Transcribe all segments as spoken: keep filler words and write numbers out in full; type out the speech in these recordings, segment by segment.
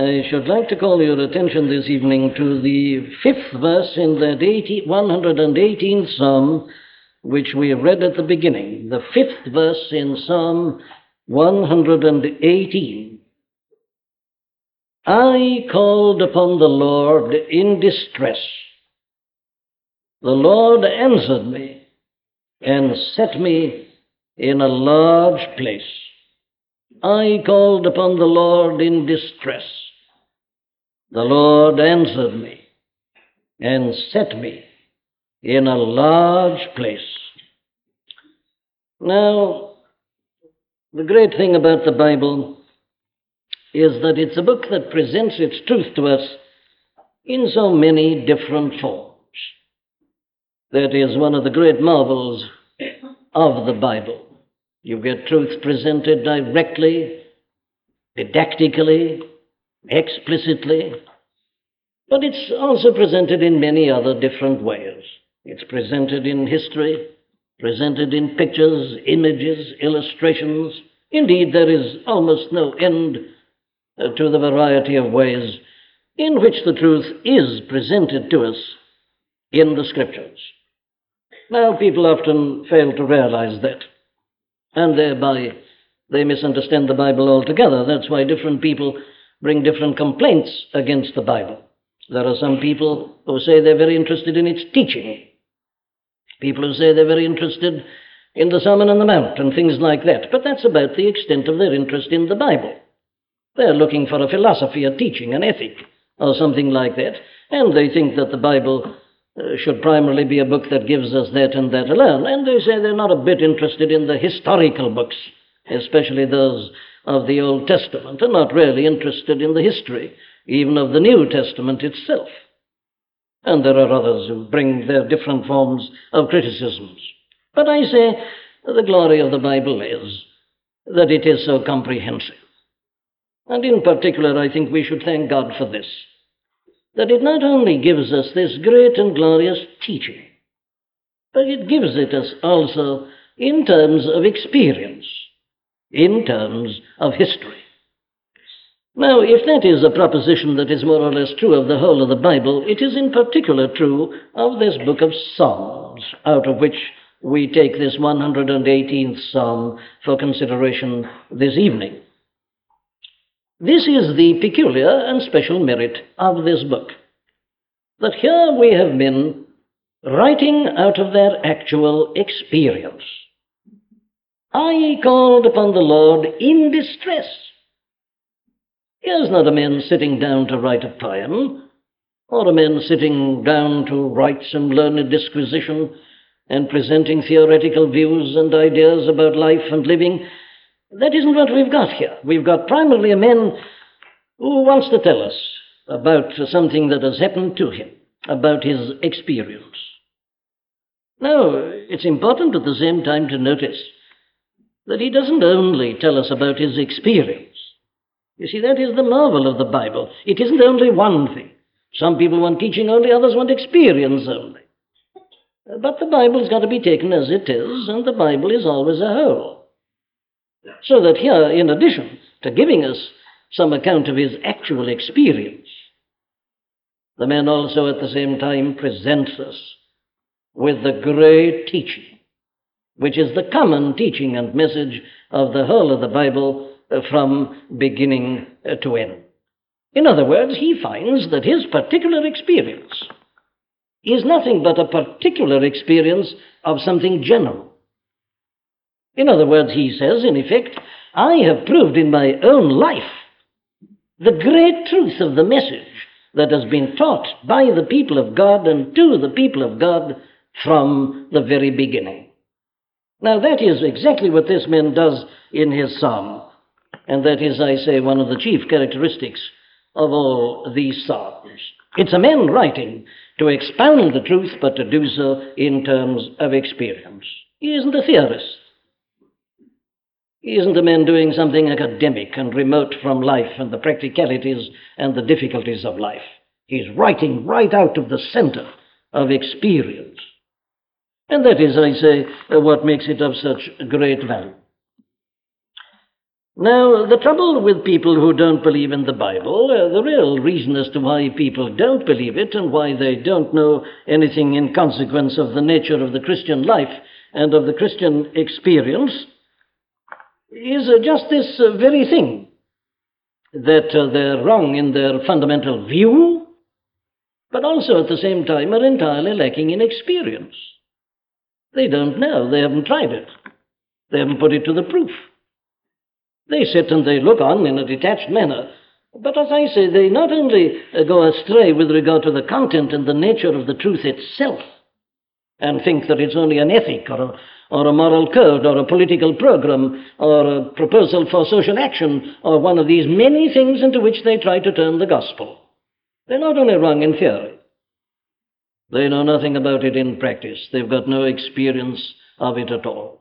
I should like to call your attention this evening to the fifth verse in that one hundred eighteenth Psalm, which we read at the beginning. The fifth verse in Psalm one hundred eighteen. I called upon the Lord in distress. The Lord answered me and set me in a large place. I called upon the Lord in distress. The Lord answered me and set me in a large place. Now, the great thing about the Bible is that it's a book that presents its truth to us in so many different forms. That is one of the great marvels of the Bible. You get truth presented directly, didactically, explicitly, but it's also presented in many other different ways. It's presented in history, presented in pictures, images, illustrations. Indeed, there is almost no end to the variety of ways in which the truth is presented to us in the Scriptures. Now, people often fail to realize that, and thereby they misunderstand the Bible altogether. That's why different people bring different complaints against the Bible. There are some people who say they're very interested in its teaching, people who say they're very interested in the Sermon on the Mount and things like that, but that's about the extent of their interest in the Bible. They're looking for a philosophy, a teaching, an ethic, or something like that, and they think that the Bible should primarily be a book that gives us that and that alone. And they say they're not a bit interested in the historical books, especially those of the Old Testament, and not really interested in the history, even of the New Testament itself. And there are others who bring their different forms of criticisms. But I say the glory of the Bible is that it is so comprehensive. And in particular, I think we should thank God for this, that it not only gives us this great and glorious teaching, but it gives it us also in terms of experience, in terms of history. Now, if that is a proposition that is more or less true of the whole of the Bible, it is in particular true of this book of Psalms, out of which we take this one hundred eighteenth Psalm for consideration this evening. This is the peculiar and special merit of this book, that here we have men writing out of their actual experience. I called upon the Lord in distress. Here's not a man sitting down to write a poem, or a man sitting down to write some learned disquisition and presenting theoretical views and ideas about life and living. That isn't what we've got here. We've got primarily a man who wants to tell us about something that has happened to him, about his experience. Now, it's important at the same time to notice that he doesn't only tell us about his experience. You see, that is the marvel of the Bible. It isn't only one thing. Some people want teaching only, others want experience only. But the Bible's got to be taken as it is, and the Bible is always a whole. So that here, in addition to giving us some account of his actual experience, the man also at the same time presents us with the great teaching, which is the common teaching and message of the whole of the Bible from beginning to end. In other words, he finds that his particular experience is nothing but a particular experience of something general. In other words, he says, in effect, I have proved in my own life the great truth of the message that has been taught by the people of God and to the people of God from the very beginning. Now, that is exactly what this man does in his psalm. And that is, I say, one of the chief characteristics of all these psalms. It's a man writing to expound the truth, but to do so in terms of experience. He isn't a theorist. He isn't a man doing something academic and remote from life and the practicalities and the difficulties of life. He's writing right out of the center of experience. And that is, I say, what makes it of such great value. Now, the trouble with people who don't believe in the Bible, uh, the real reason as to why people don't believe it and why they don't know anything in consequence of the nature of the Christian life and of the Christian experience, is uh, just this uh, very thing, that uh, they're wrong in their fundamental view, but also at the same time are entirely lacking in experience. They don't know. They haven't tried it. They haven't put it to the proof. They sit and they look on in a detached manner. But as I say, they not only go astray with regard to the content and the nature of the truth itself, and think that it's only an ethic or a, or a moral code or a political program or a proposal for social action or one of these many things into which they try to turn the gospel. They're not only wrong in theory. They know nothing about it in practice. They've got no experience of it at all.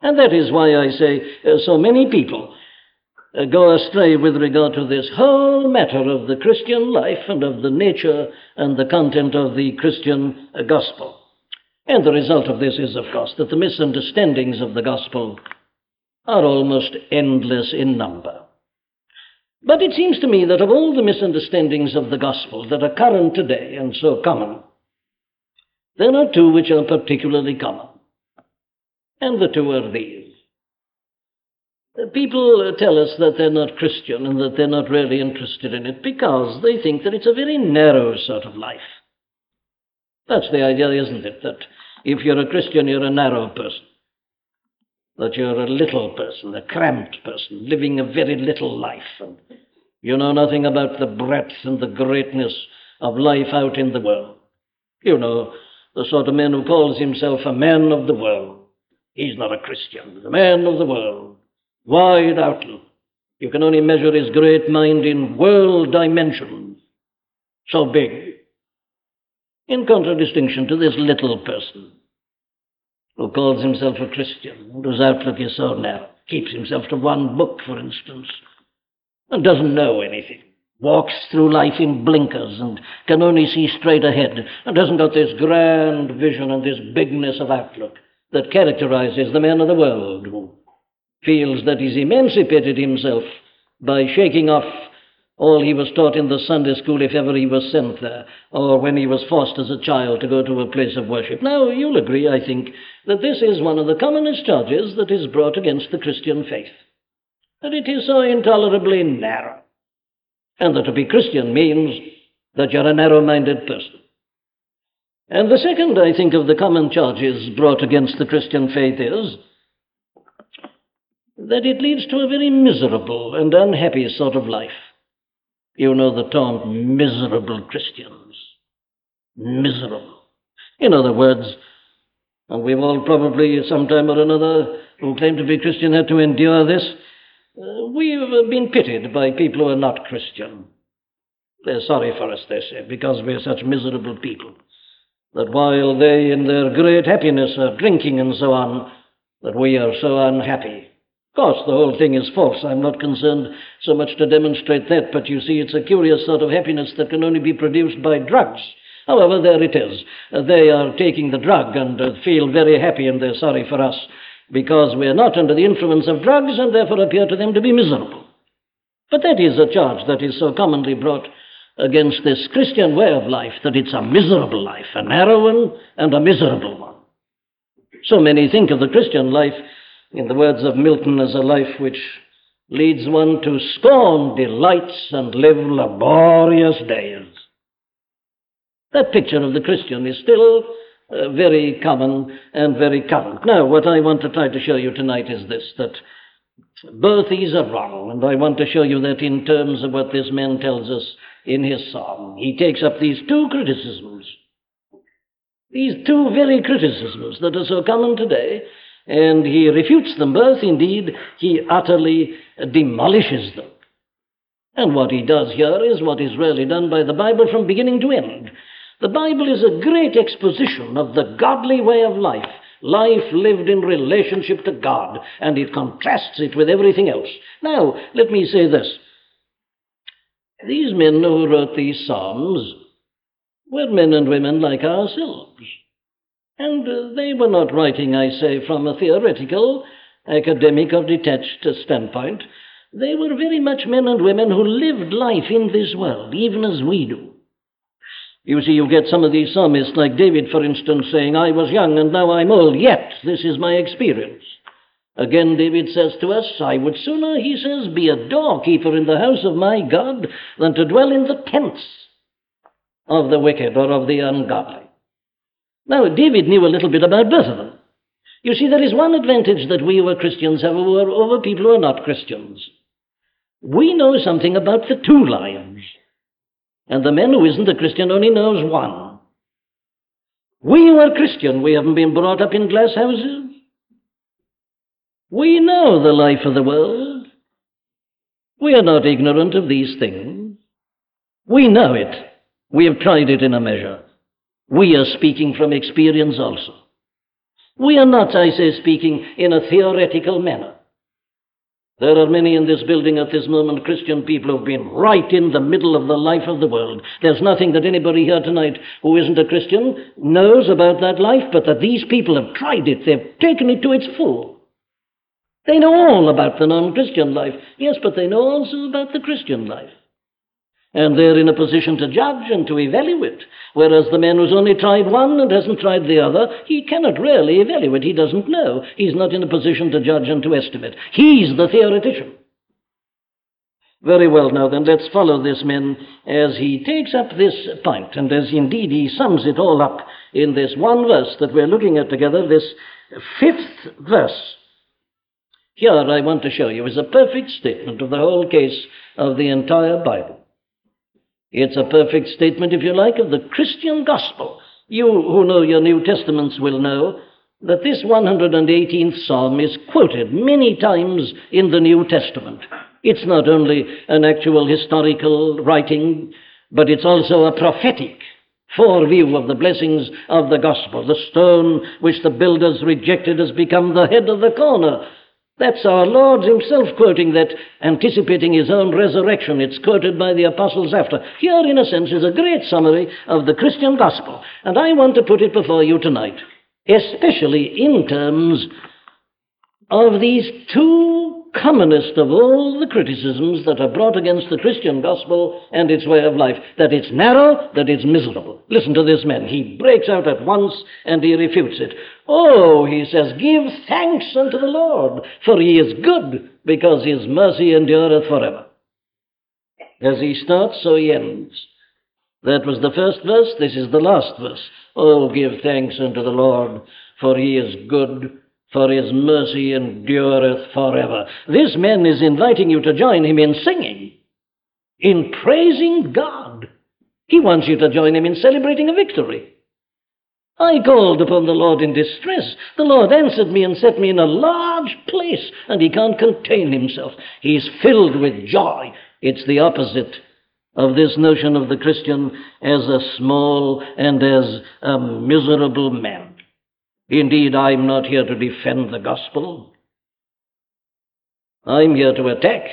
And that is why I say uh, so many people uh, go astray with regard to this whole matter of the Christian life and of the nature and the content of the Christian uh, gospel. And the result of this is, of course, that the misunderstandings of the gospel are almost endless in number. But it seems to me that of all the misunderstandings of the gospel that are current today and so common, there are two which are particularly common. And the two are these. People tell us that they're not Christian and that they're not really interested in it because they think that it's a very narrow sort of life. That's the idea, isn't it? That if you're a Christian, you're a narrow person. That you're a little person, a cramped person, living a very little life. And you know nothing about the breadth and the greatness of life out in the world. You know, the sort of man who calls himself a man of the world. He's not a Christian, the man of the world, wide outlook. You can only measure his great mind in world dimensions, so big, in contradistinction to this little person who calls himself a Christian and whose outlook is so narrow, keeps himself to one book, for instance, and doesn't know anything, walks through life in blinkers and can only see straight ahead and hasn't got this grand vision and this bigness of outlook that characterizes the man of the world who feels that he's emancipated himself by shaking off all he was taught in the Sunday school, if ever he was sent there, or when he was forced as a child to go to a place of worship. Now, you'll agree, I think, that this is one of the commonest charges that is brought against the Christian faith, that it is so intolerably narrow, and that to be Christian means that you're a narrow-minded person. And the second, I think, of the common charges brought against the Christian faith is that it leads to a very miserable and unhappy sort of life. You know the term miserable Christians. Miserable. In other words, and we've all probably sometime or another who claim to be Christian had to endure this, uh, we've been pitied by people who are not Christian. They're sorry for us, they say, because we're such miserable people. That while they in their great happiness are drinking and so on, that we are so unhappy. Of course, the whole thing is false. I'm not concerned so much to demonstrate that, but you see, it's a curious sort of happiness that can only be produced by drugs. However, there it is. Uh, they are taking the drug and uh, feel very happy, and they're sorry for us because we're not under the influence of drugs and therefore appear to them to be miserable. But that is a charge that is so commonly brought against this Christian way of life, that it's a miserable life, a narrow one and a miserable one. So many think of the Christian life, in the words of Milton, as a life which leads one to scorn delights and live laborious days. That picture of the Christian is still uh, very common and very current. Now, what I want to try to show you tonight is this, that both these are wrong, and I want to show you that in terms of what this man tells us in his psalm. He takes up these two criticisms, these two very criticisms that are so common today, and he refutes them both. Indeed, he utterly demolishes them. And what he does here is what is really done by the Bible from beginning to end. The Bible is a great exposition of the godly way of life, life lived in relationship to God, and it contrasts it with everything else. Now, let me say this. These men who wrote these psalms were men and women like ourselves. And they were not writing, I say, from a theoretical academic or detached standpoint, they were very much men and women who lived life in this world, even as we do. You see, you get some of these psalmists, like David, for instance, saying, I was young and now I'm old, yet this is my experience. Again, David says to us, I would sooner, he says, be a doorkeeper in the house of my God than to dwell in the tents of the wicked or of the ungodly. Now, David knew a little bit about both of them. You see, there is one advantage that we who are Christians have over, over people who are not Christians. We know something about the two lions, and the man who isn't a Christian only knows one. We who are Christian, we haven't been brought up in glass houses. We know the life of the world. We are not ignorant of these things. We know it. We have tried it in a measure. We are speaking from experience also. We are not, I say, speaking in a theoretical manner. There are many in this building at this moment, Christian people who have been right in the middle of the life of the world. There's nothing that anybody here tonight who isn't a Christian knows about that life, but that these people have tried it. They've taken it to its full. They know all about the non-Christian life. Yes, but they know also about the Christian life. And they're in a position to judge and to evaluate, whereas the man who's only tried one and hasn't tried the other, he cannot really evaluate. He doesn't know. He's not in a position to judge and to estimate. He's the theoretician. Very well, now then, let's follow this man as he takes up this point, and as indeed he sums it all up in this one verse that we're looking at together, this fifth verse. Here I want to show you is a perfect statement of the whole case of the entire Bible. It's a perfect statement, if you like, of the Christian gospel. You who know your New Testaments will know that this one hundred eighteenth Psalm is quoted many times in the New Testament. It's not only an actual historical writing, but it's also a prophetic foreview of the blessings of the gospel. The stone which the builders rejected has become the head of the corner. That's our Lord himself quoting that, anticipating his own resurrection. It's quoted by the apostles after. Here, in a sense, is a great summary of the Christian gospel. And I want to put it before you tonight, especially in terms of these two commonest of all the criticisms that are brought against the Christian gospel and its way of life, that it's narrow, that it's miserable. Listen to this man. He breaks out at once and he refutes it. Oh, he says, give thanks unto the Lord, for he is good, because his mercy endureth forever. As he starts, so he ends. That was the first verse, this is the last verse. Oh, give thanks unto the Lord, for he is good, for his mercy endureth forever. This man is inviting you to join him in singing, in praising God. He wants you to join him in celebrating a victory. I called upon the Lord in distress. The Lord answered me and set me in a large place, and he can't contain himself. He's filled with joy. It's the opposite of this notion of the Christian as a small and as a miserable man. Indeed, I'm not here to defend the gospel. I'm here to attack.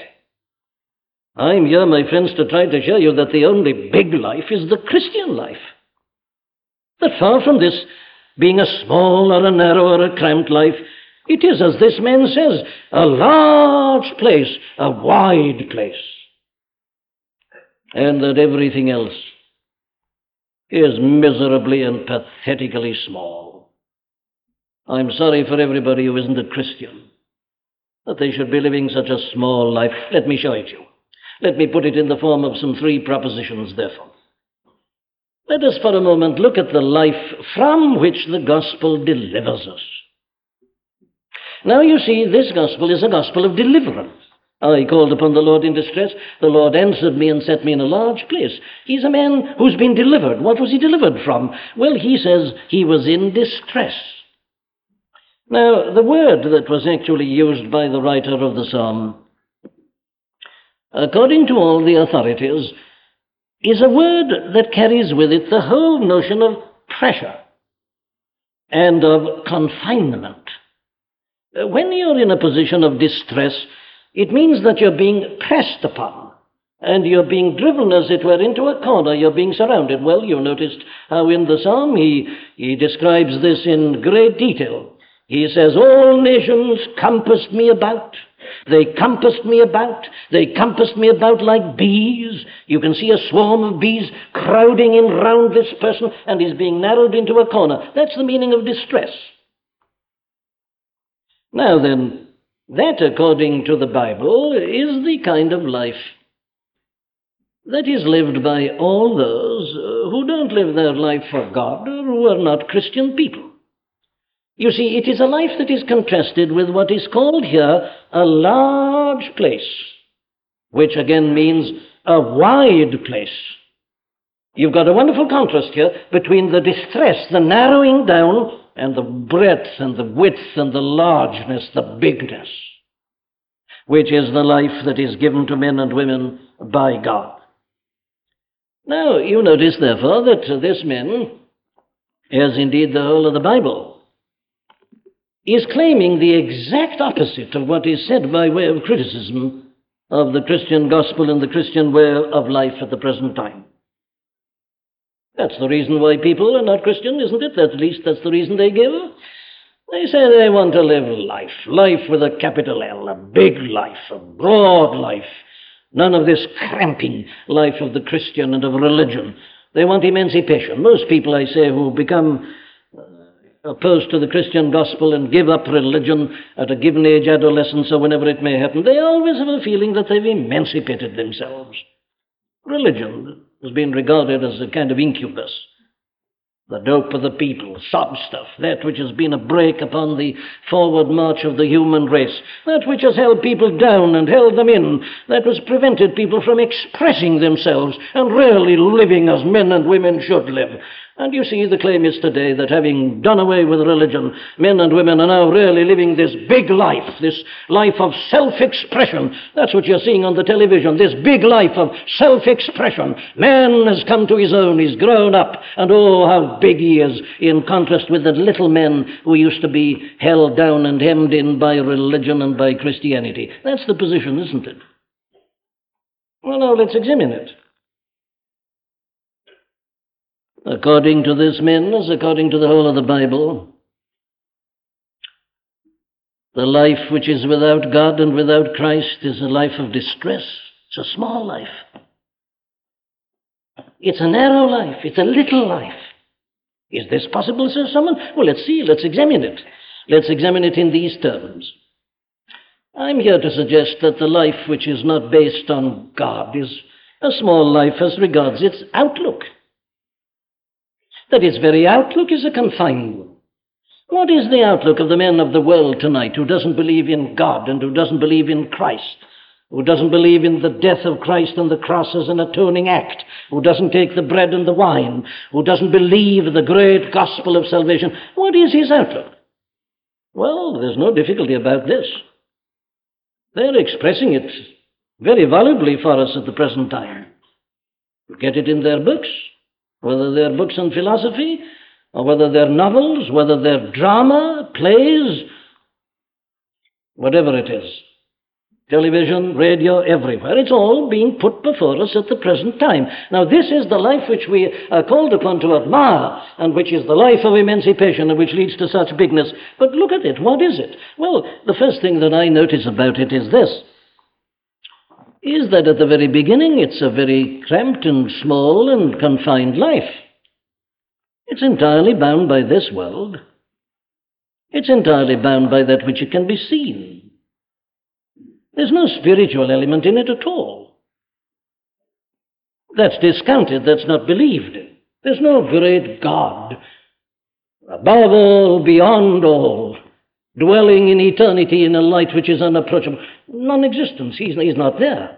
I'm here, my friends, to try to show you that the only big life is the Christian life. That far from this being a small or a narrow or a cramped life, it is, as this man says, a large place, a wide place. And that everything else is miserably and pathetically small. I'm sorry for everybody who isn't a Christian, that they should be living such a small life. Let me show it to you. Let me put it in the form of some three propositions, therefore. Let us for a moment look at the life from which the gospel delivers us. Now you see, this gospel is a gospel of deliverance. I called upon the Lord in distress. The Lord answered me and set me in a large place. He's a man who's been delivered. What was he delivered from? Well, he says he was in distress. Now, the word that was actually used by the writer of the psalm, according to all the authorities, is a word that carries with it the whole notion of pressure and of confinement. When you're in a position of distress, it means that you're being pressed upon, and you're being driven, as it were, into a corner. You're being surrounded. Well, you noticed how in the psalm he, he describes this in great detail. He says, all nations compassed me about. They compassed me about. They compassed me about like bees. You can see a swarm of bees crowding in round this person, and he's being narrowed into a corner. That's the meaning of distress. Now then, that, according to the Bible, is the kind of life that is lived by all those who don't live their life for God or who are not Christian people. You see, it is a life that is contrasted with what is called here a large place, which again means a wide place. You've got a wonderful contrast here between the distress, the narrowing down, and the breadth and the width and the largeness, the bigness, which is the life that is given to men and women by God. Now, you notice, therefore, that this man, as indeed the whole of the Bible, is claiming the exact opposite of what is said by way of criticism of the Christian gospel and the Christian way of life at the present time. That's the reason why people are not Christian, isn't it? At least that's the reason they give. They say they want to live life, life with a capital L, a big life, a broad life, none of this cramping life of the Christian and of religion. They want emancipation. Most people, I say, who become opposed to the Christian gospel and give up religion at a given age, adolescence, or whenever it may happen, they always have a feeling that they've emancipated themselves. Religion has been regarded as a kind of incubus, the dope of the people, sob stuff, that which has been a brake upon the forward march of the human race, that which has held people down and held them in, that has prevented people from expressing themselves and really living as men and women should live. And you see, the claim is today that having done away with religion, men and women are now really living this big life, this life of self-expression. That's what you're seeing on the television, this big life of self-expression. Man has come to his own, he's grown up, and oh, how big he is, in contrast with the little men who used to be held down and hemmed in by religion and by Christianity. That's the position, isn't it? Well, now let's examine it. According to this man, as according to the whole of the Bible, the life which is without God and without Christ is a life of distress. It's a small life. It's a narrow life. It's a little life. Is this possible, says someone? Well, let's see. Let's examine it. Let's examine it in these terms. I'm here to suggest that the life which is not based on God is a small life as regards its outlook. That its very outlook is a confined one. What is the outlook of the man of the world tonight who doesn't believe in God and who doesn't believe in Christ, who doesn't believe in the death of Christ on the cross as an atoning act, who doesn't take the bread and the wine, who doesn't believe the great gospel of salvation? What is his outlook? Well, there's no difficulty about this. They're expressing it very volubly for us at the present time. You get it in their books. Whether they're books on philosophy, or whether they're novels, whether they're drama, plays, whatever it is. Television, radio, everywhere. It's all being put before us at the present time. Now, this is the life which we are called upon to admire, and which is the life of emancipation, and which leads to such bigness. But look at it. What is it? Well, the first thing that I notice about it is this. Is that at the very beginning it's a very cramped and small and confined life. It's entirely bound by this world. It's entirely bound by that which can be seen. There's no spiritual element in it at all. That's discounted, that's not believed in. There's no great God, above all, beyond all, dwelling in eternity in a light which is unapproachable. Non-existence, he's, he's not there.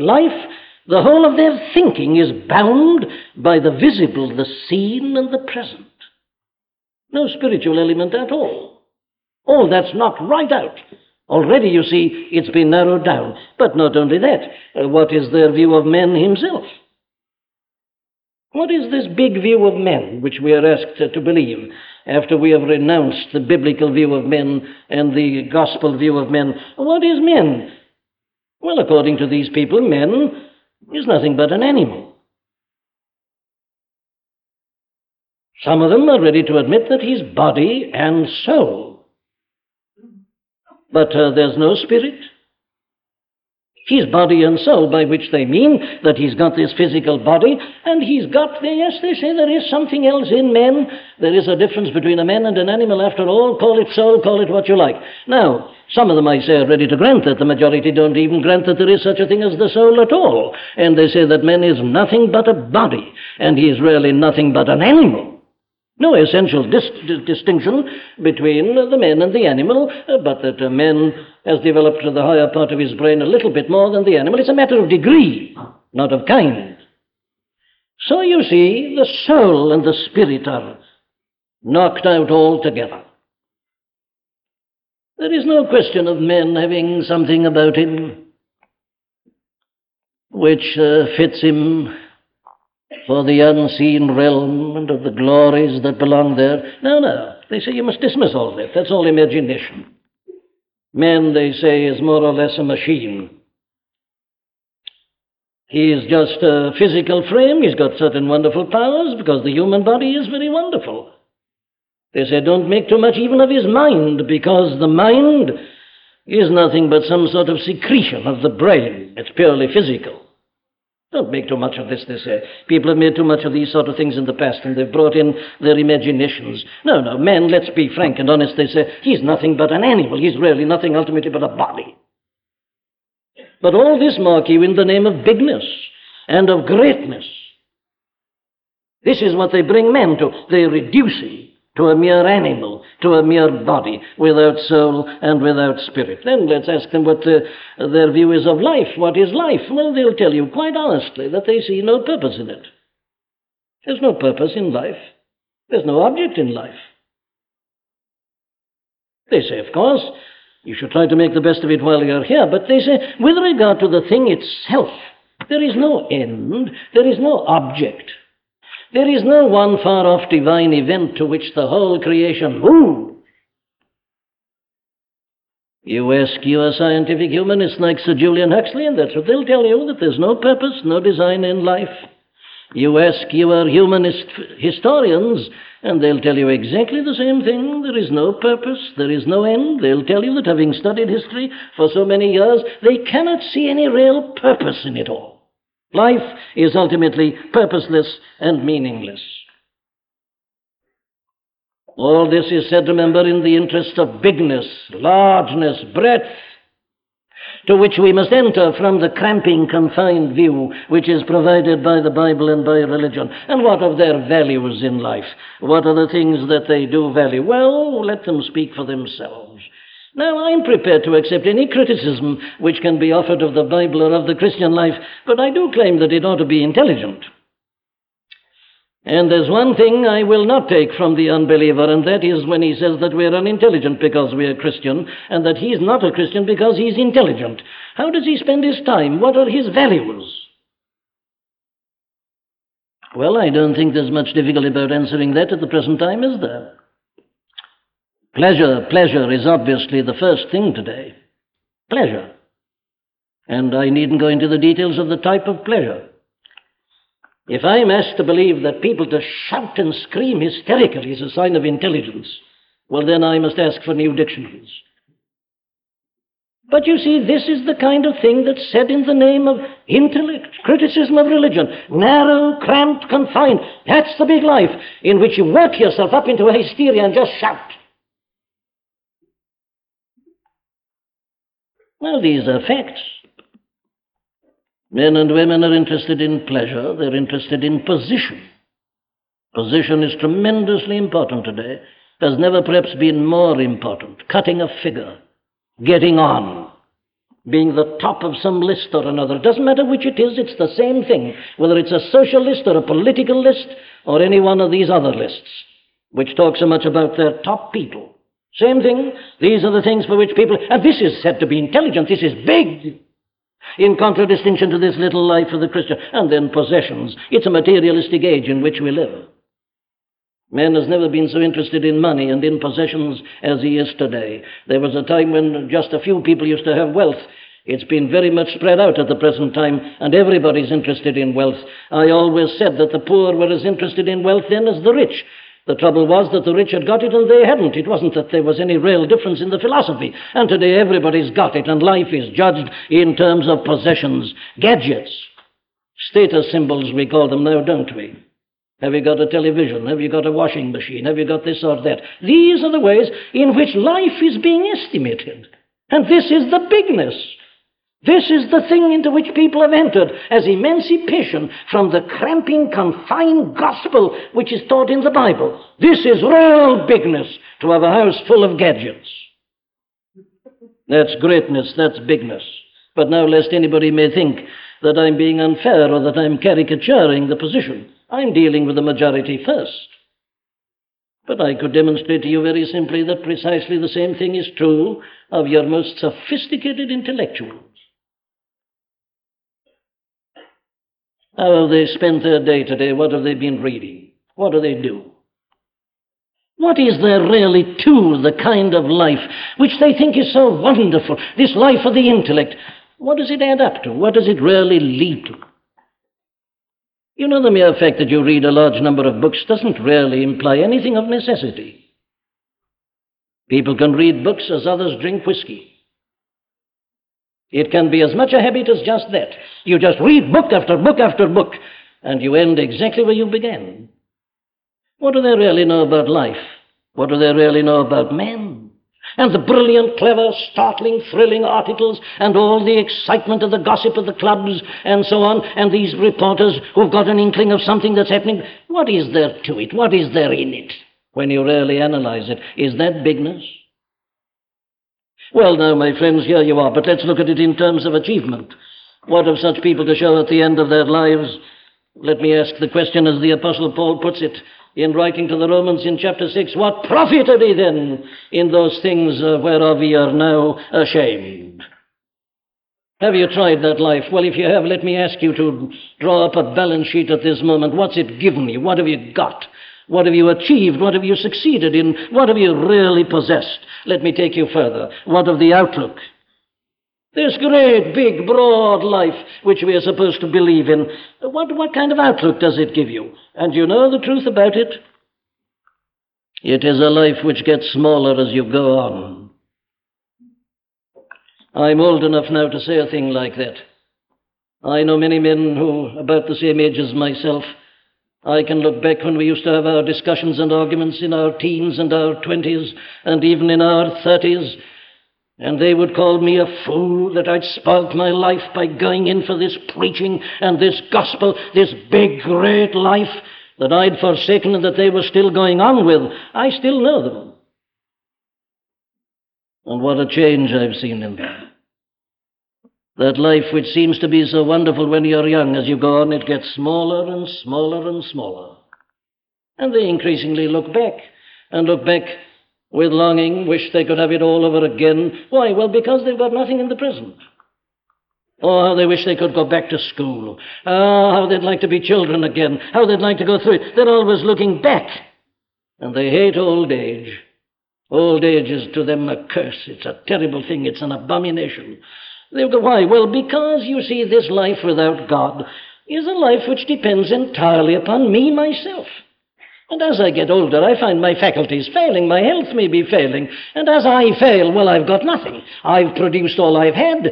Life, the whole of their thinking is bound by the visible, the seen, and the present. No spiritual element at all. All that's knocked right out. Already, you see, it's been narrowed down. But not only that, what is their view of man himself? What is this big view of men which we are asked to believe after we have renounced the biblical view of men and the gospel view of men? What is men? Well, according to these people, men is nothing but an animal. Some of them are ready to admit that he's body and soul. but uh, there's no spirit. He's body and soul, by which they mean that he's got this physical body, and he's got, yes, they say there is something else in men. There is a difference between a man and an animal, after all. Call it soul, call it what you like. Now, some of them, I say, are ready to grant that. The majority don't even grant that there is such a thing as the soul at all. And they say that man is nothing but a body, and he is really nothing but an animal. No essential dis- distinction between the man and the animal, but that a man has developed the higher part of his brain a little bit more than the animal. It's a matter of degree, not of kind. So you see, the soul and the spirit are knocked out altogether. There is no question of man having something about him which uh, fits him for the unseen realm and of the glories that belong there. No, no. They say you must dismiss all that. That's all imagination. Man, they say, is more or less a machine. He is just a physical frame. He's got certain wonderful powers because the human body is very wonderful. They say don't make too much even of his mind, because the mind is nothing but some sort of secretion of the brain. It's purely physical. Don't make too much of this, they say. People have made too much of these sort of things in the past, and they've brought in their imaginations. No, no, man, let's be frank and honest, they say. He's nothing but an animal. He's really nothing ultimately but a body. But all this, mark you, in the name of bigness and of greatness. This is what they bring man to. They reduce him to a mere animal, to a mere body, without soul and without spirit. Then let's ask them what the, their view is of life. What is life? Well, they'll tell you quite honestly that they see no purpose in it. There's no purpose in life. There's no object in life. They say, of course, you should try to make the best of it while you're here, but they say, with regard to the thing itself, there is no end, there is no object. There is no one far-off divine event to which the whole creation moves. You ask your scientific humanist like Sir Julian Huxley, and that's what they'll tell you, that there's no purpose, no design in life. You ask your humanist historians, and they'll tell you exactly the same thing. There is no purpose, there is no end. They'll tell you that having studied history for so many years, they cannot see any real purpose in it all. Life is ultimately purposeless and meaningless. All this is said, remember, in the interest of bigness, largeness, breadth, to which we must enter from the cramping, confined view which is provided by the Bible and by religion. And what of their values in life? What are the things that they do value? Well, let them speak for themselves. Now, I'm prepared to accept any criticism which can be offered of the Bible or of the Christian life, but I do claim that it ought to be intelligent. And there's one thing I will not take from the unbeliever, and that is when he says that we're unintelligent because we're Christian, and that he's not a Christian because he's intelligent. How does he spend his time? What are his values? Well, I don't think there's much difficulty about answering that at the present time, is there? Pleasure, pleasure is obviously the first thing today. Pleasure. And I needn't go into the details of the type of pleasure. If I'm asked to believe that people to shout and scream hysterically is a sign of intelligence, well, then I must ask for new dictionaries. But you see, this is the kind of thing that's said in the name of intellect, criticism of religion, narrow, cramped, confined. That's the big life in which you work yourself up into a hysteria and just shout. Well, these are facts. Men and women are interested in pleasure. They're interested in position. Position is tremendously important today. Has never perhaps been more important. Cutting a figure, getting on, being the top of some list or another. It doesn't matter which it is, it's the same thing, whether it's a social list or a political list or any one of these other lists, which talk so much about their top people. Same thing. These are the things for which people... And this is said to be intelligent. This is big, in contradistinction to this little life of the Christian. And then possessions. It's a materialistic age in which we live. Man has never been so interested in money and in possessions as he is today. There was a time when just a few people used to have wealth. It's been very much spread out at the present time, and everybody's interested in wealth. I always said that the poor were as interested in wealth then as the rich. The trouble was that the rich had got it and they hadn't. It wasn't that there was any real difference in the philosophy. And today everybody's got it, and life is judged in terms of possessions, gadgets, status symbols we call them now, don't we? Have you got a television? Have you got a washing machine? Have you got this or that? These are the ways in which life is being estimated. And this is the bigness. This is the thing into which people have entered as emancipation from the cramping, confined gospel which is taught in the Bible. This is real bigness, to have a house full of gadgets. That's greatness, that's bigness. But now, lest anybody may think that I'm being unfair or that I'm caricaturing the position, I'm dealing with the majority first. But I could demonstrate to you very simply that precisely the same thing is true of your most sophisticated intellectuals. How have they spent their day today? What have they been reading? What do they do? What is there really to the kind of life which they think is so wonderful, this life of the intellect? What does it add up to? What does it really lead to? You know, the mere fact that you read a large number of books doesn't really imply anything of necessity. People can read books as others drink whiskey. It can be as much a habit as just that. You just read book after book after book, and you end exactly where you began. What do they really know about life? What do they really know about men? And the brilliant, clever, startling, thrilling articles, and all the excitement of the gossip of the clubs, and so on, and these reporters who've got an inkling of something that's happening. What is there to it? What is there in it? When you really analyze it, is that bigness? Well, now, my friends, here you are, but let's look at it in terms of achievement. What have such people to show at the end of their lives? Let me ask the question as the Apostle Paul puts it in writing to the Romans in chapter six, what profited he then in those things whereof ye are now ashamed? Have you tried that life? Well, if you have, let me ask you to draw up a balance sheet at this moment. What's it given you? What have you got? What have you achieved? What have you succeeded in? What have you really possessed? Let me take you further. What of the outlook? This great, big, broad life which we are supposed to believe in, what, what kind of outlook does it give you? And you know the truth about it? It is a life which gets smaller as you go on. I'm old enough now to say a thing like that. I know many men who, about the same age as myself, I can look back when we used to have our discussions and arguments in our teens and our twenties and even in our thirties, and they would call me a fool that I'd spoilt my life by going in for this preaching and this gospel, this big, great life that I'd forsaken and that they were still going on with. I still know them. And what a change I've seen in them. That life which seems to be so wonderful when you're young, as you go on, it gets smaller and smaller and smaller. And they increasingly look back, and look back with longing, wish they could have it all over again. Why? Well, because they've got nothing in the present. Oh, how they wish they could go back to school. Oh, how they'd like to be children again. How they'd like to go through it. They're always looking back. And they hate old age. Old age is to them a curse. It's a terrible thing. It's an abomination. They'll go, why? Well, because, you see, this life without God is a life which depends entirely upon me, myself. And as I get older, I find my faculties failing, my health may be failing, and as I fail, well, I've got nothing. I've produced all I've had.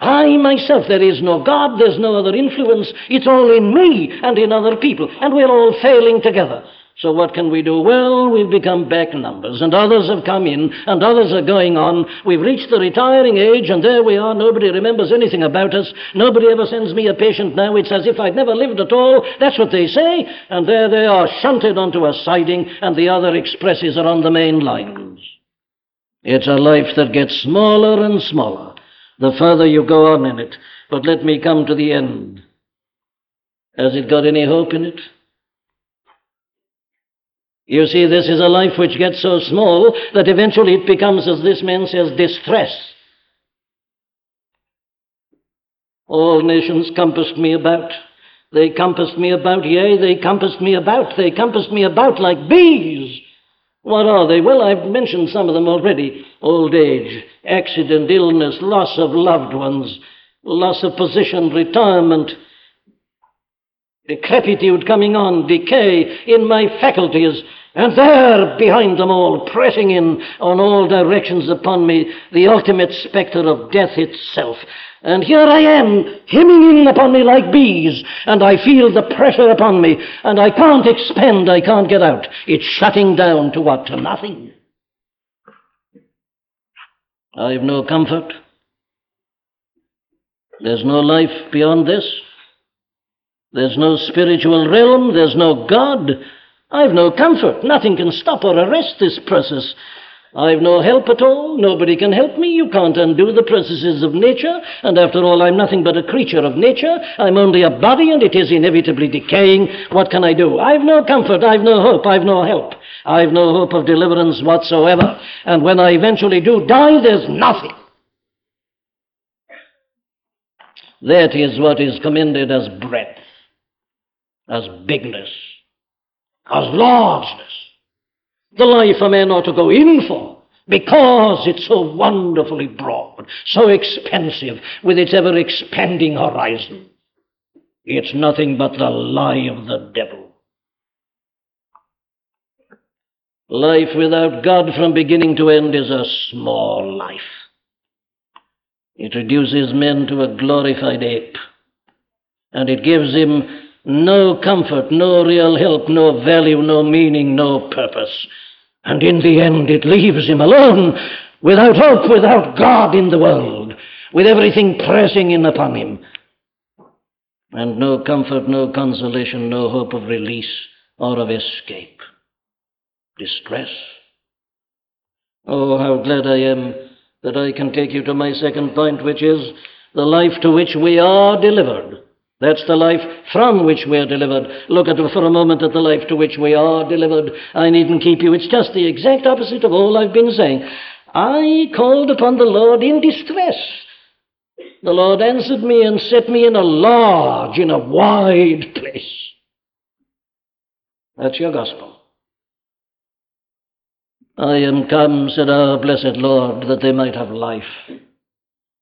I, myself, there is no God, there's no other influence. It's all in me and in other people, and we're all failing together. So what can we do? Well, we've become back numbers, and others have come in, and others are going on. We've reached the retiring age, and there we are. Nobody remembers anything about us. Nobody ever sends me a patient now. It's as if I'd never lived at all. That's what they say. And there they are, shunted onto a siding, and the other expresses are on the main lines. It's a life that gets smaller and smaller the further you go on in it. But let me come to the end. Has it got any hope in it? You see, this is a life which gets so small that eventually it becomes, as this man says, distress. All nations compassed me about. They compassed me about, yea, they compassed me about. They compassed me about like bees. What are they? Well, I've mentioned some of them already. Old age, accident, illness, loss of loved ones, loss of position, retirement, decrepitude coming on, decay in my faculties, and there, behind them all, pressing in on all directions upon me, the ultimate spectre of death itself. And here I am, hemming in upon me like bees, and I feel the pressure upon me, and I can't expand, I can't get out. It's shutting down to what? To nothing. I have no comfort. There's no life beyond this. There's no spiritual realm. There's no God. I've no comfort. Nothing can stop or arrest this process. I've no help at all. Nobody can help me. You can't undo the processes of nature. And after all, I'm nothing but a creature of nature. I'm only a body, and it is inevitably decaying. What can I do? I've no comfort. I've no hope. I've no help. I've no hope of deliverance whatsoever. And when I eventually do die, there's nothing. That is what is commended as breadth, as bigness, as largeness. The life a man ought to go in for, because it's so wonderfully broad, so expansive, with its ever-expanding horizon. It's nothing but the lie of the devil. Life without God from beginning to end is a small life. It reduces men to a glorified ape, and it gives him no comfort, no real help, no value, no meaning, no purpose. And in the end, it leaves him alone, without hope, without God in the world, with everything pressing in upon him. And no comfort, no consolation, no hope of release or of escape. Distress. Oh, how glad I am that I can take you to my second point, which is the life to which we are delivered. That's the life from which we are delivered. Look at for a moment at the life to which we are delivered. I needn't keep you. It's just the exact opposite of all I've been saying. I called upon the Lord in distress. The Lord answered me and set me in a large, in a wide place. That's your gospel. I am come, said our blessed Lord, that they might have life,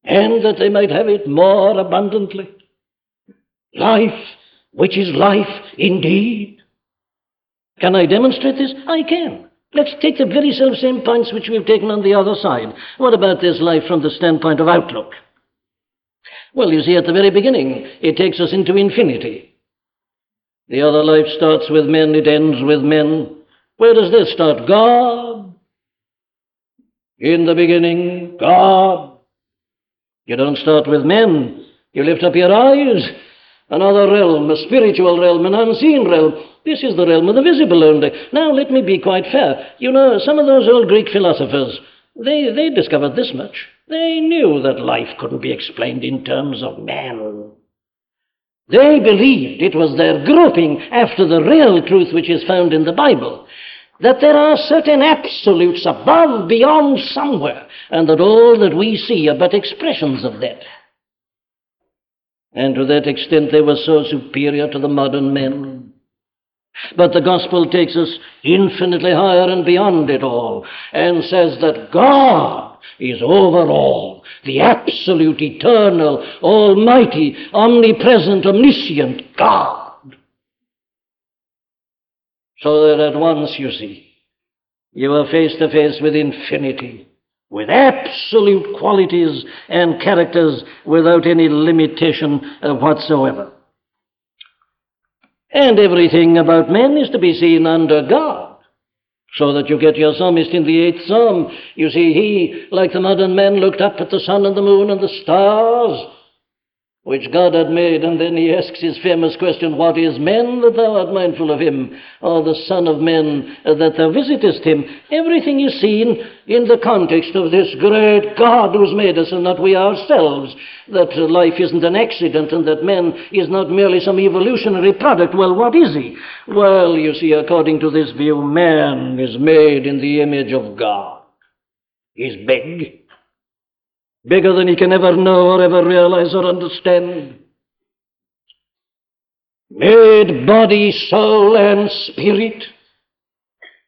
and that they might have it more abundantly. Life, which is life indeed. Can I demonstrate this? I can. Let's take the very self-same points which we've taken on the other side. What about this life from the standpoint of outlook? Well, you see, at the very beginning, it takes us into infinity. The other life starts with men, it ends with men. Where does this start? God. In the beginning, God. You don't start with men. You lift up your eyes. Another realm, a spiritual realm, an unseen realm. This is the realm of the visible only. Now, let me be quite fair. You know, some of those old Greek philosophers, they, they discovered this much. They knew that life couldn't be explained in terms of man. They believed, it was their groping after the real truth which is found in the Bible, that there are certain absolutes above, beyond, somewhere, and that all that we see are but expressions of that. And to that extent they were so superior to the modern men. But the gospel takes us infinitely higher and beyond it all, and says that God is over all, the absolute, eternal, almighty, omnipresent, omniscient God. So that at once, you see, you are face to face with infinity, with absolute qualities and characters without any limitation whatsoever. And everything about men is to be seen under God, so that you get your psalmist in the eighth psalm. You see, he, like the modern man, looked up at the sun and the moon and the stars, which God had made, and then he asks his famous question, what is man that thou art mindful of him, or the son of man that thou visitest him? Everything is seen in the context of this great God who's made us, and not we ourselves, that life isn't an accident, and that man is not merely some evolutionary product. Well, what is he? Well, you see, according to this view, man is made in the image of God. He's big. Bigger than he can ever know or ever realize or understand. Made body, soul, and spirit.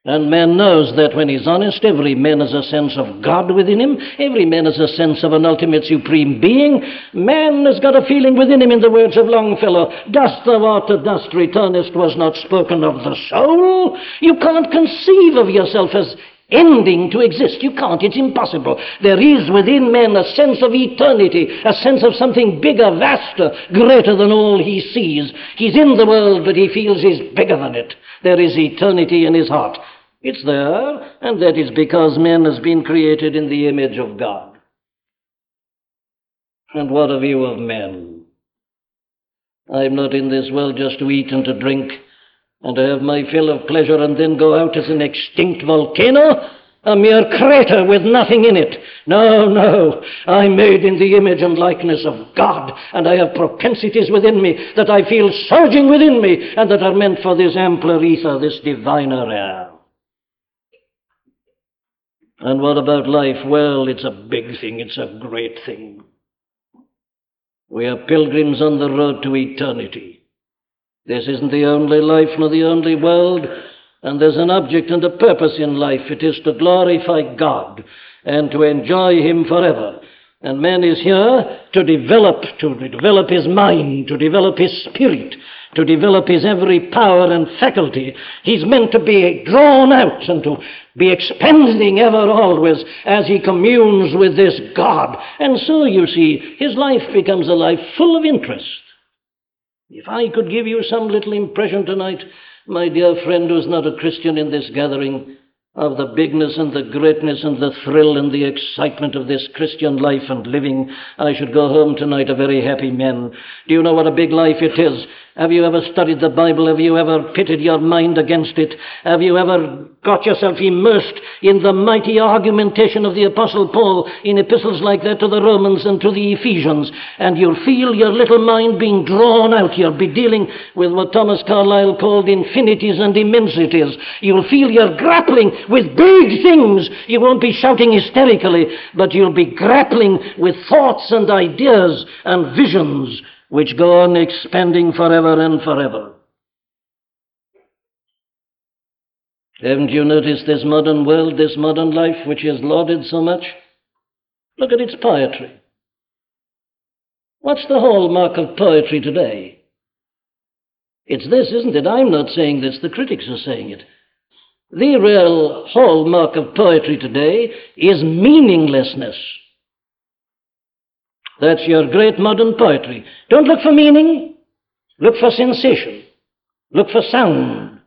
And man knows that when he's honest, every man has a sense of God within him. Every man has a sense of an ultimate supreme being. Man has got a feeling within him, in the words of Longfellow, "Dust thou art, to dust returnest," was not spoken of the soul. You can't conceive of yourself as ending to exist. You can't. It's impossible. There is within man a sense of eternity, a sense of something bigger, vaster, greater than all he sees. He's in the world, but he feels he's bigger than it. There is eternity in his heart. It's there, and that is because man has been created in the image of God. And what a view of men. I'm not in this world just to eat and to drink and to have my fill of pleasure and then go out as an extinct volcano, a mere crater with nothing in it. No, no, I'm made in the image and likeness of God, and I have propensities within me that I feel surging within me and that are meant for this ampler ether, this diviner air. And what about life? Well, it's a big thing, it's a great thing. We are pilgrims on the road to eternity. This isn't the only life nor the only world, and there's an object and a purpose in life. It is to glorify God and to enjoy Him forever. And man is here to develop, to develop his mind, to develop his spirit, to develop his every power and faculty. He's meant to be drawn out and to be expanding ever always as he communes with this God. And so, you see, his life becomes a life full of interest. If I could give you some little impression tonight, my dear friend who's not a Christian in this gathering, of the bigness and the greatness and the thrill and the excitement of this Christian life and living, I should go home tonight a very happy man. Do you know what a big life it is? Have you ever studied the Bible? Have you ever pitted your mind against it? Have you ever got yourself immersed in the mighty argumentation of the Apostle Paul in epistles like that to the Romans and to the Ephesians? And you feel your little mind being drawn out. You'll be dealing with what Thomas Carlyle called infinities and immensities. You'll feel you're grappling with big things. You won't be shouting hysterically, but you'll be grappling with thoughts and ideas and visions which go on expanding forever and forever. Haven't you noticed this modern world, this modern life, which is lauded so much? Look at its poetry. What's the hallmark of poetry today? It's this, isn't it? I'm not saying this, the critics are saying it. The real hallmark of poetry today is meaninglessness. That's your great modern poetry. Don't look for meaning. Look for sensation. Look for sound.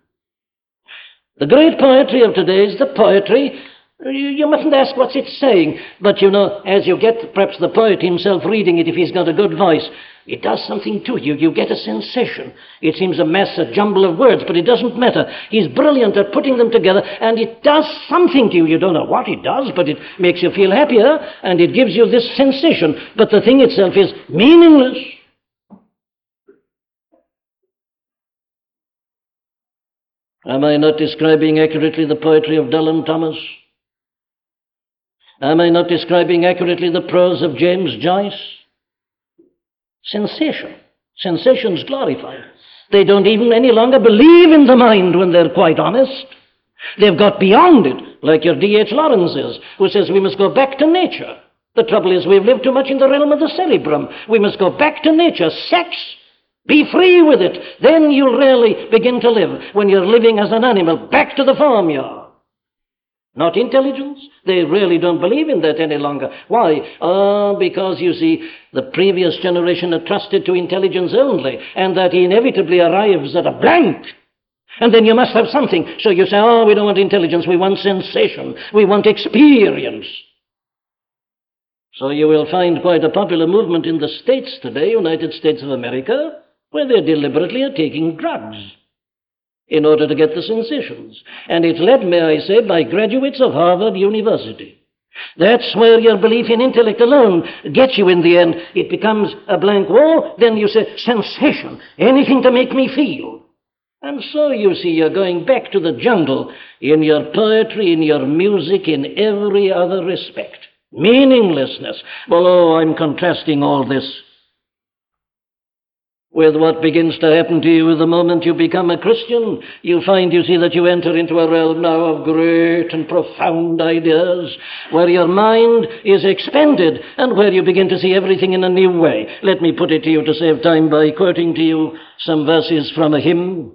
The great poetry of today is the poetry. You mustn't ask what's it saying. But, you know, as you get perhaps the poet himself reading it, if he's got a good voice, it does something to you. You get a sensation. It seems a mess, a jumble of words, but it doesn't matter. He's brilliant at putting them together, and it does something to you. You don't know what it does, but it makes you feel happier, and it gives you this sensation. But the thing itself is meaningless. Am I not describing accurately the poetry of Dylan Thomas? Am I not describing accurately the prose of James Joyce? Sensation. Sensation's glorified. They don't even any longer believe in the mind when they're quite honest. They've got beyond it, like your D H Lawrence is, who says we must go back to nature. The trouble is we've lived too much in the realm of the cerebrum. We must go back to nature. Sex. Be free with it. Then you'll really begin to live. When you're living as an animal, back to the farm you are. Not intelligence. They really don't believe in that any longer. Why? Oh, because, you see, the previous generation had trusted to intelligence only, and that inevitably arrives at a blank. And then you must have something. So you say, oh, we don't want intelligence, we want sensation, we want experience. So you will find quite a popular movement in the States today, United States of America, where they deliberately are taking drugs in order to get the sensations. And it's led, may I say, by graduates of Harvard University. That's where your belief in intellect alone gets you in the end. It becomes a blank wall, then you say, sensation, anything to make me feel. And so, you see, you're going back to the jungle in your poetry, in your music, in every other respect. Meaninglessness. Well, oh, I'm contrasting all this with what begins to happen to you the moment you become a Christian. You find, you see, that you enter into a realm now of great and profound ideas, where your mind is expanded and where you begin to see everything in a new way. Let me put it to you to save time by quoting to you some verses from a hymn.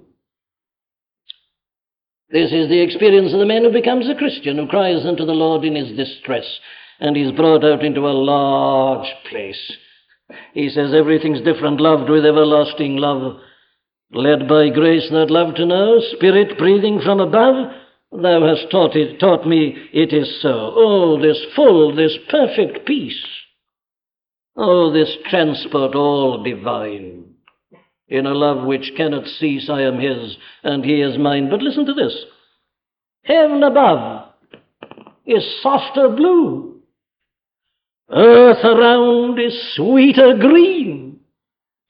This is the experience of the man who becomes a Christian, who cries unto the Lord in his distress, and he's brought out into a large place. He says, everything's different, loved with everlasting love, led by grace that love to know, Spirit breathing from above, thou hast taught it, taught me it is so. Oh, this full, this perfect peace. Oh, this transport all divine. In a love which cannot cease, I am his, and he is mine. But listen to this. Heaven above is softer blue. Earth around is sweeter green.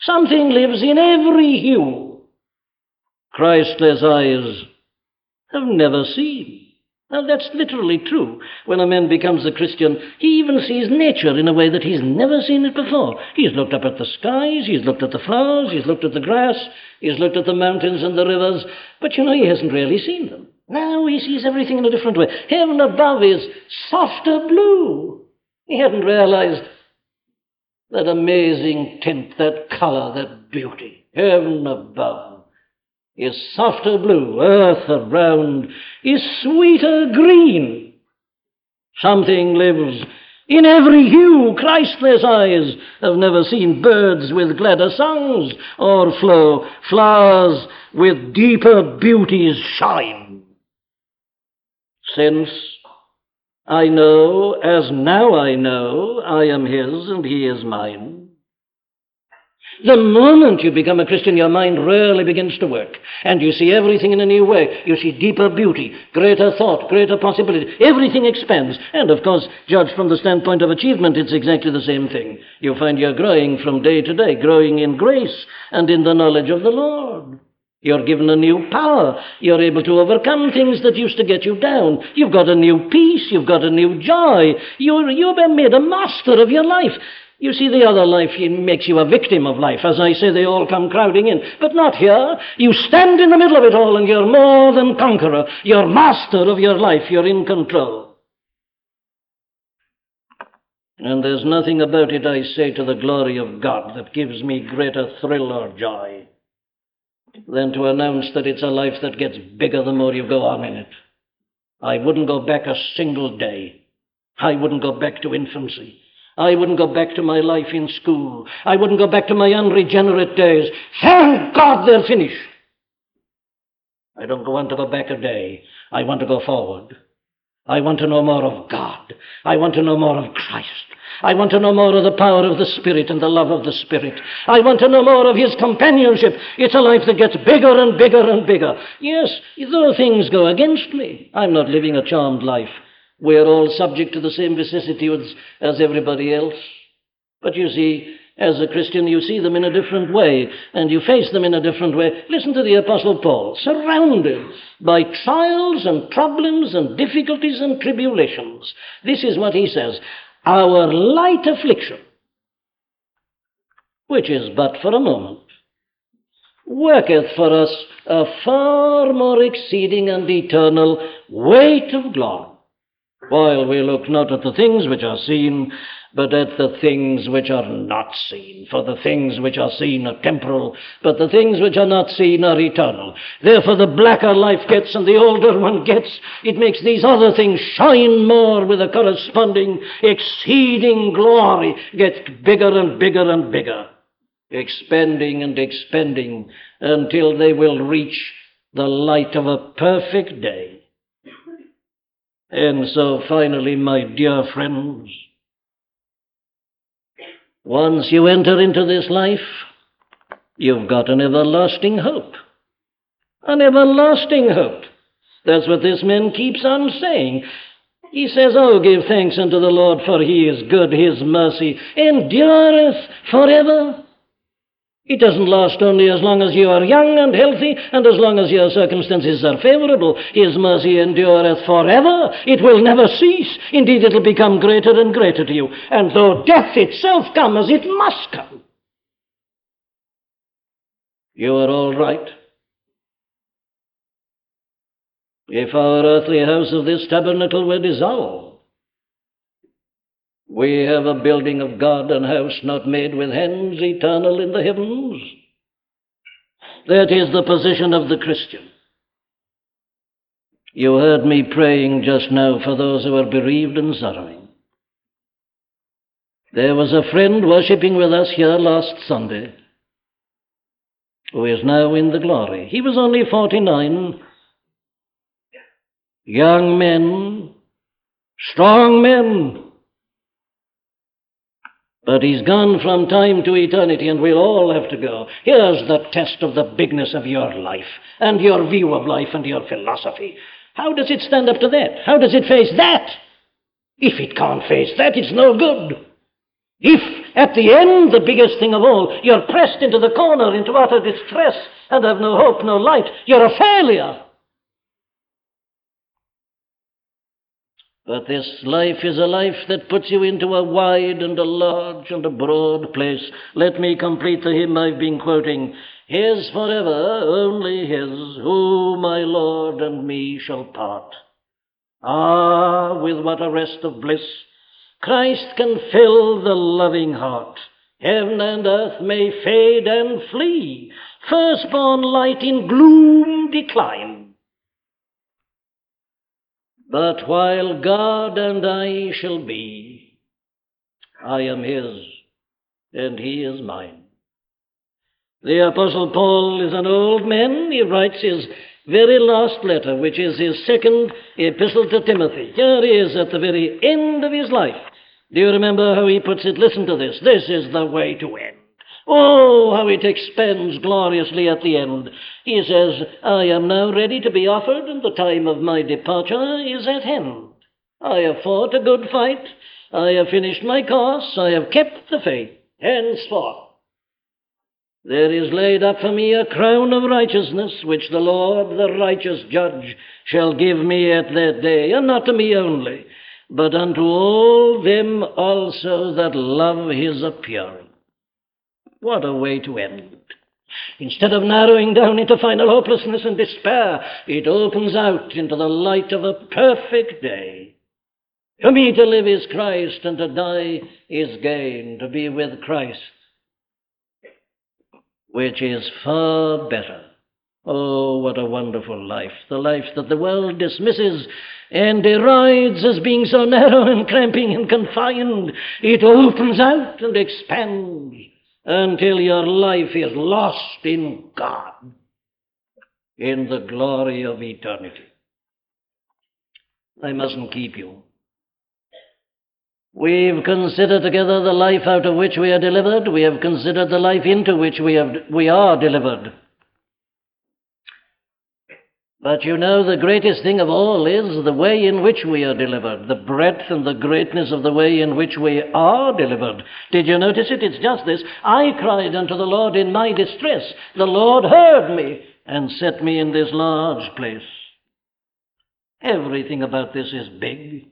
Something lives in every hue. Christless eyes have never seen. Now that's literally true. When a man becomes a Christian, he even sees nature in a way that he's never seen it before. He's looked up at the skies, he's looked at the flowers, he's looked at the grass, he's looked at the mountains and the rivers, but you know, he hasn't really seen them. Now he sees everything in a different way. Heaven above is softer blue. He hadn't realized that amazing tint, that color, that beauty. Heaven above is softer blue. Earth around is sweeter green. Something lives in every hue. Christless eyes have never seen. Birds with gladder songs o'erflow. Flowers with deeper beauties shine. Since I know, as now I know, I am his and he is mine. The moment you become a Christian, your mind really begins to work, and you see everything in a new way. You see deeper beauty, greater thought, greater possibility. Everything expands, and of course, judged from the standpoint of achievement, it's exactly the same thing. You find you're growing from day to day, growing in grace and in the knowledge of the Lord. You're given a new power. You're able to overcome things that used to get you down. You've got a new peace. You've got a new joy. You're, you've been made a master of your life. You see, the other life makes you a victim of life. As I say, they all come crowding in. But not here. You stand in the middle of it all, and you're more than conqueror. You're master of your life. You're in control. And there's nothing about it, I say, to the glory of God that gives me greater thrill or joy than to announce that it's a life that gets bigger the more you go on in it. I wouldn't go back a single day. I wouldn't go back to infancy. I wouldn't go back to my life in school. I wouldn't go back to my unregenerate days. Thank God they're finished. I don't want to go back a day. I want to go forward. I want to know more of God. I want to know more of Christ. I want to know more of the power of the Spirit and the love of the Spirit. I want to know more of his companionship. It's a life that gets bigger and bigger and bigger. Yes, though things go against me, I'm not living a charmed life. We're all subject to the same vicissitudes as everybody else. But you see, as a Christian, you see them in a different way, and you face them in a different way. Listen to the Apostle Paul, surrounded by trials and problems and difficulties and tribulations. This is what he says. Our light affliction, which is but for a moment, worketh for us a far more exceeding and eternal weight of glory, while we look not at the things which are seen, but at the things which are not seen. For the things which are seen are temporal, but the things which are not seen are eternal. Therefore the blacker life gets and the older one gets, it makes these other things shine more with a corresponding exceeding glory. Gets bigger and bigger and bigger, expanding and expanding until they will reach the light of a perfect day. And so finally, my dear friends, once you enter into this life, you've got an everlasting hope. An everlasting hope. That's what this man keeps on saying. He says, oh, give thanks unto the Lord, for he is good, his mercy endureth forever. It doesn't last only as long as you are young and healthy, and as long as your circumstances are favorable. His mercy endureth forever. It will never cease. Indeed, it will become greater and greater to you. And though death itself come, as it must come, you are all right. If our earthly house of this tabernacle were dissolved, we have a building of God, and house not made with hands, eternal in the heavens. That is the position of the Christian. You heard me praying just now for those who are bereaved and sorrowing. There was a friend worshipping with us here last Sunday who is now in the glory. He was only forty-nine. Young men, strong men. But he's gone from time to eternity, and we'll all have to go. Here's the test of the bigness of your life and your view of life and your philosophy. How does it stand up to that? How does it face that? If it can't face that, it's no good. If, at the end, the biggest thing of all, you're pressed into the corner, into utter distress, and have no hope, no light, you're a failure. But this life is a life that puts you into a wide and a large and a broad place. Let me complete the hymn I've been quoting. His forever, only his, who my Lord and me shall part. Ah, with what a rest of bliss Christ can fill the loving heart. Heaven and earth may fade and flee, firstborn light in gloom decline. But while God and I shall be, I am his, and he is mine. The Apostle Paul is an old man. He writes his very last letter, which is his second epistle to Timothy. Here he is at the very end of his life. Do you remember how he puts it? Listen to this. This is the way to end. Oh, how it expands gloriously at the end. He says, I am now ready to be offered, and the time of my departure is at hand. I have fought a good fight. I have finished my course. I have kept the faith. Henceforth, there is laid up for me a crown of righteousness, which the Lord, the righteous judge, shall give me at that day, and not to me only, but unto all them also that love his appearing. What a way to end. Instead of narrowing down into final hopelessness and despair, it opens out into the light of a perfect day. For me to live is Christ, and to die is gain, to be with Christ, which is far better. Oh, what a wonderful life, the life that the world dismisses and derides as being so narrow and cramping and confined. It opens out and expands, until your life is lost in God, in the glory of eternity. I mustn't keep you. We've considered together the life out of which we are delivered. We have considered the life into which we, have, we are delivered. But you know, the greatest thing of all is the way in which we are delivered, the breadth and the greatness of the way in which we are delivered. Did you notice it? It's just this. I cried unto the Lord in my distress. The Lord heard me and set me in this large place. Everything about this is big.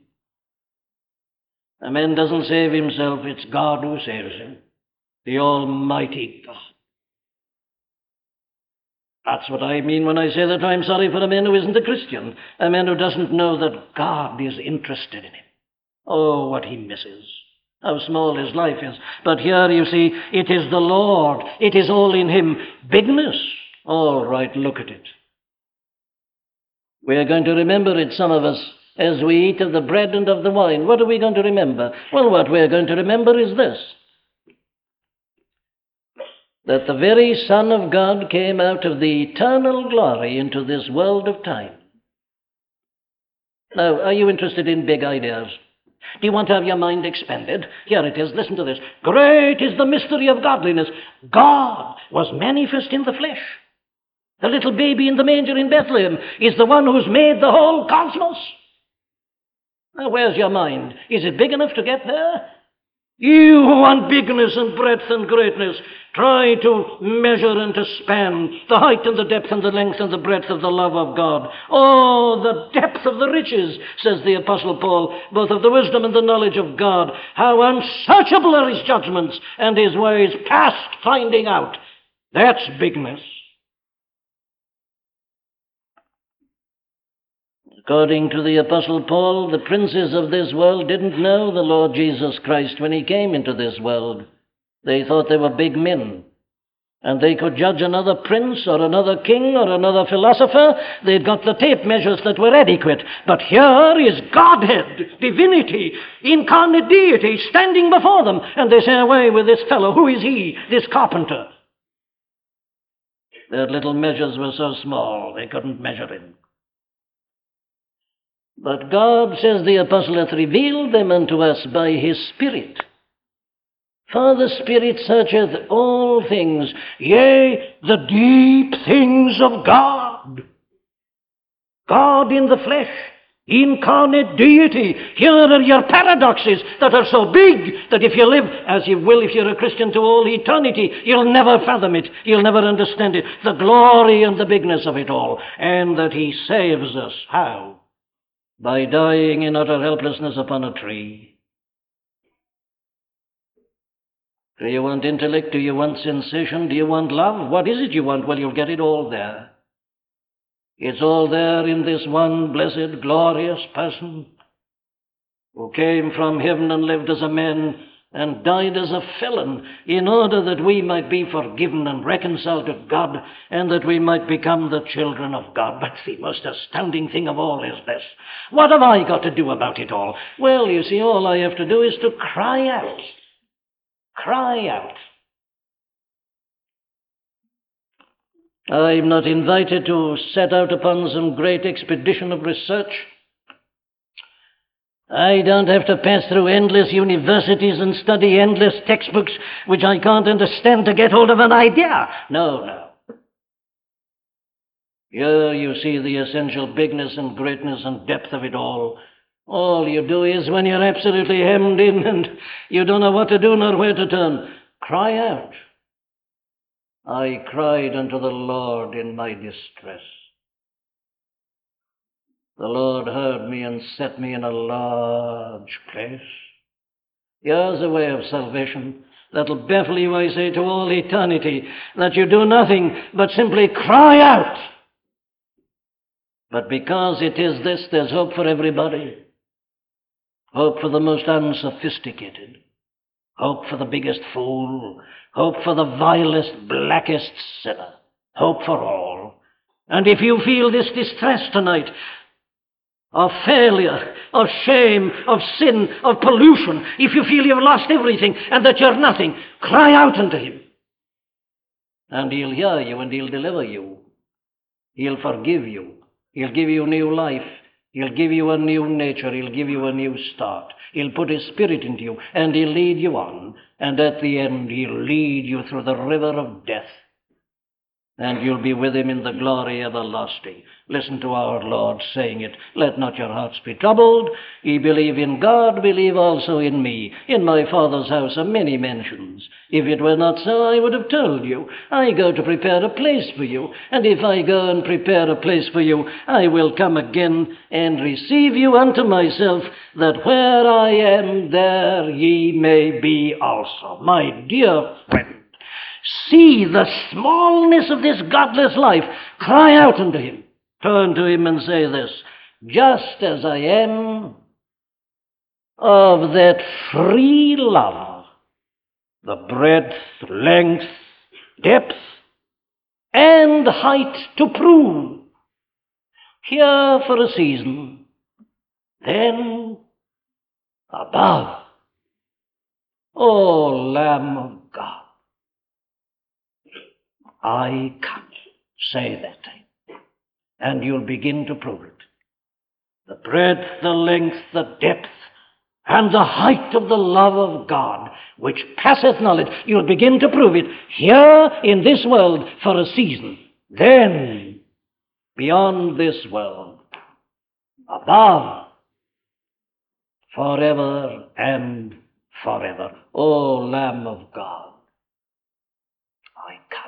A man doesn't save himself. It's God who saves him, the Almighty God. That's what I mean when I say that I'm sorry for a man who isn't a Christian, a man who doesn't know that God is interested in him. Oh, what he misses, how small his life is. But here, you see, it is the Lord. It is all in him. Bigness. All right, look at it. We are going to remember it, some of us, as we eat of the bread and of the wine. What are we going to remember? Well, what we are going to remember is this: that the very Son of God came out of the eternal glory into this world of time. Now, are you interested in big ideas? Do you want to have your mind expanded? Here it is, listen to this. Great is the mystery of godliness. God was manifest in the flesh. The little baby in the manger in Bethlehem is the one who's made the whole cosmos. Now, where's your mind? Is it big enough to get there? You who want bigness and breadth and greatness, try to measure and to span the height and the depth and the length and the breadth of the love of God. Oh, the depth of the riches, says the Apostle Paul, both of the wisdom and the knowledge of God. How unsearchable are his judgments, and his ways past finding out. That's bigness. According to the Apostle Paul, the princes of this world didn't know the Lord Jesus Christ when he came into this world. They thought they were big men. And they could judge another prince or another king or another philosopher. They'd got the tape measures that were adequate. But here is Godhead, divinity, incarnate deity standing before them. And they say, away with this fellow. Who is he? This carpenter. Their little measures were so small they couldn't measure him. But God, says the Apostle, hath revealed them unto us by his Spirit. For the Spirit searcheth all things, yea, the deep things of God. God in the flesh, incarnate deity. Here are your paradoxes that are so big that if you live, as you will if you're a Christian, to all eternity, you'll never fathom it, you'll never understand it, the glory and the bigness of it all, and that he saves us. How? By dying in utter helplessness upon a tree. Do you want intellect? Do you want sensation? Do you want love? What is it you want? Well, you'll get it all there. It's all there in this one blessed, glorious person who came from heaven and lived as a man and died as a felon in order that we might be forgiven and reconciled to God and that we might become the children of God. But the most astounding thing of all is this. What have I got to do about it all? Well, you see, all I have to do is to cry out. Cry out. I'm not invited to set out upon some great expedition of research. I don't have to pass through endless universities and study endless textbooks which I can't understand to get hold of an idea. No, no. Here you see the essential bigness and greatness and depth of it all. All you do is, when you're absolutely hemmed in and you don't know what to do nor where to turn, cry out. I cried unto the Lord in my distress. The Lord heard me and set me in a large place. Here's a way of salvation that'll baffle you, I say, to all eternity, that you do nothing but simply cry out. But because it is this, there's hope for everybody. Hope for the most unsophisticated. Hope for the biggest fool. Hope for the vilest, blackest sinner. Hope for all. And if you feel this distress tonight, of failure, of shame, of sin, of pollution, if you feel you've lost everything and that you're nothing, cry out unto him. And he'll hear you and he'll deliver you. He'll forgive you. He'll give you new life. He'll give you a new nature. He'll give you a new start. He'll put his Spirit into you, and he'll lead you on. And at the end, he'll lead you through the river of death. And you'll be with him in the glory everlasting. Listen to our Lord saying it. Let not your hearts be troubled. Ye believe in God, believe also in me. In my Father's house are many mansions. If it were not so, I would have told you. I go to prepare a place for you. And if I go and prepare a place for you, I will come again and receive you unto myself, that where I am, there ye may be also. My dear friend, see the smallness of this godless life. Cry out unto him. Turn to him and say this: just as I am, of that free love, the breadth, length, depth, and height to prove, here for a season, then above. O Lamb of God, I come. Say that time, and you'll begin to prove it. The breadth, the length, the depth, and the height of the love of God, which passeth knowledge. You'll begin to prove it here in this world for a season. Then, beyond this world, above, forever and forever. O Lamb of God, I come.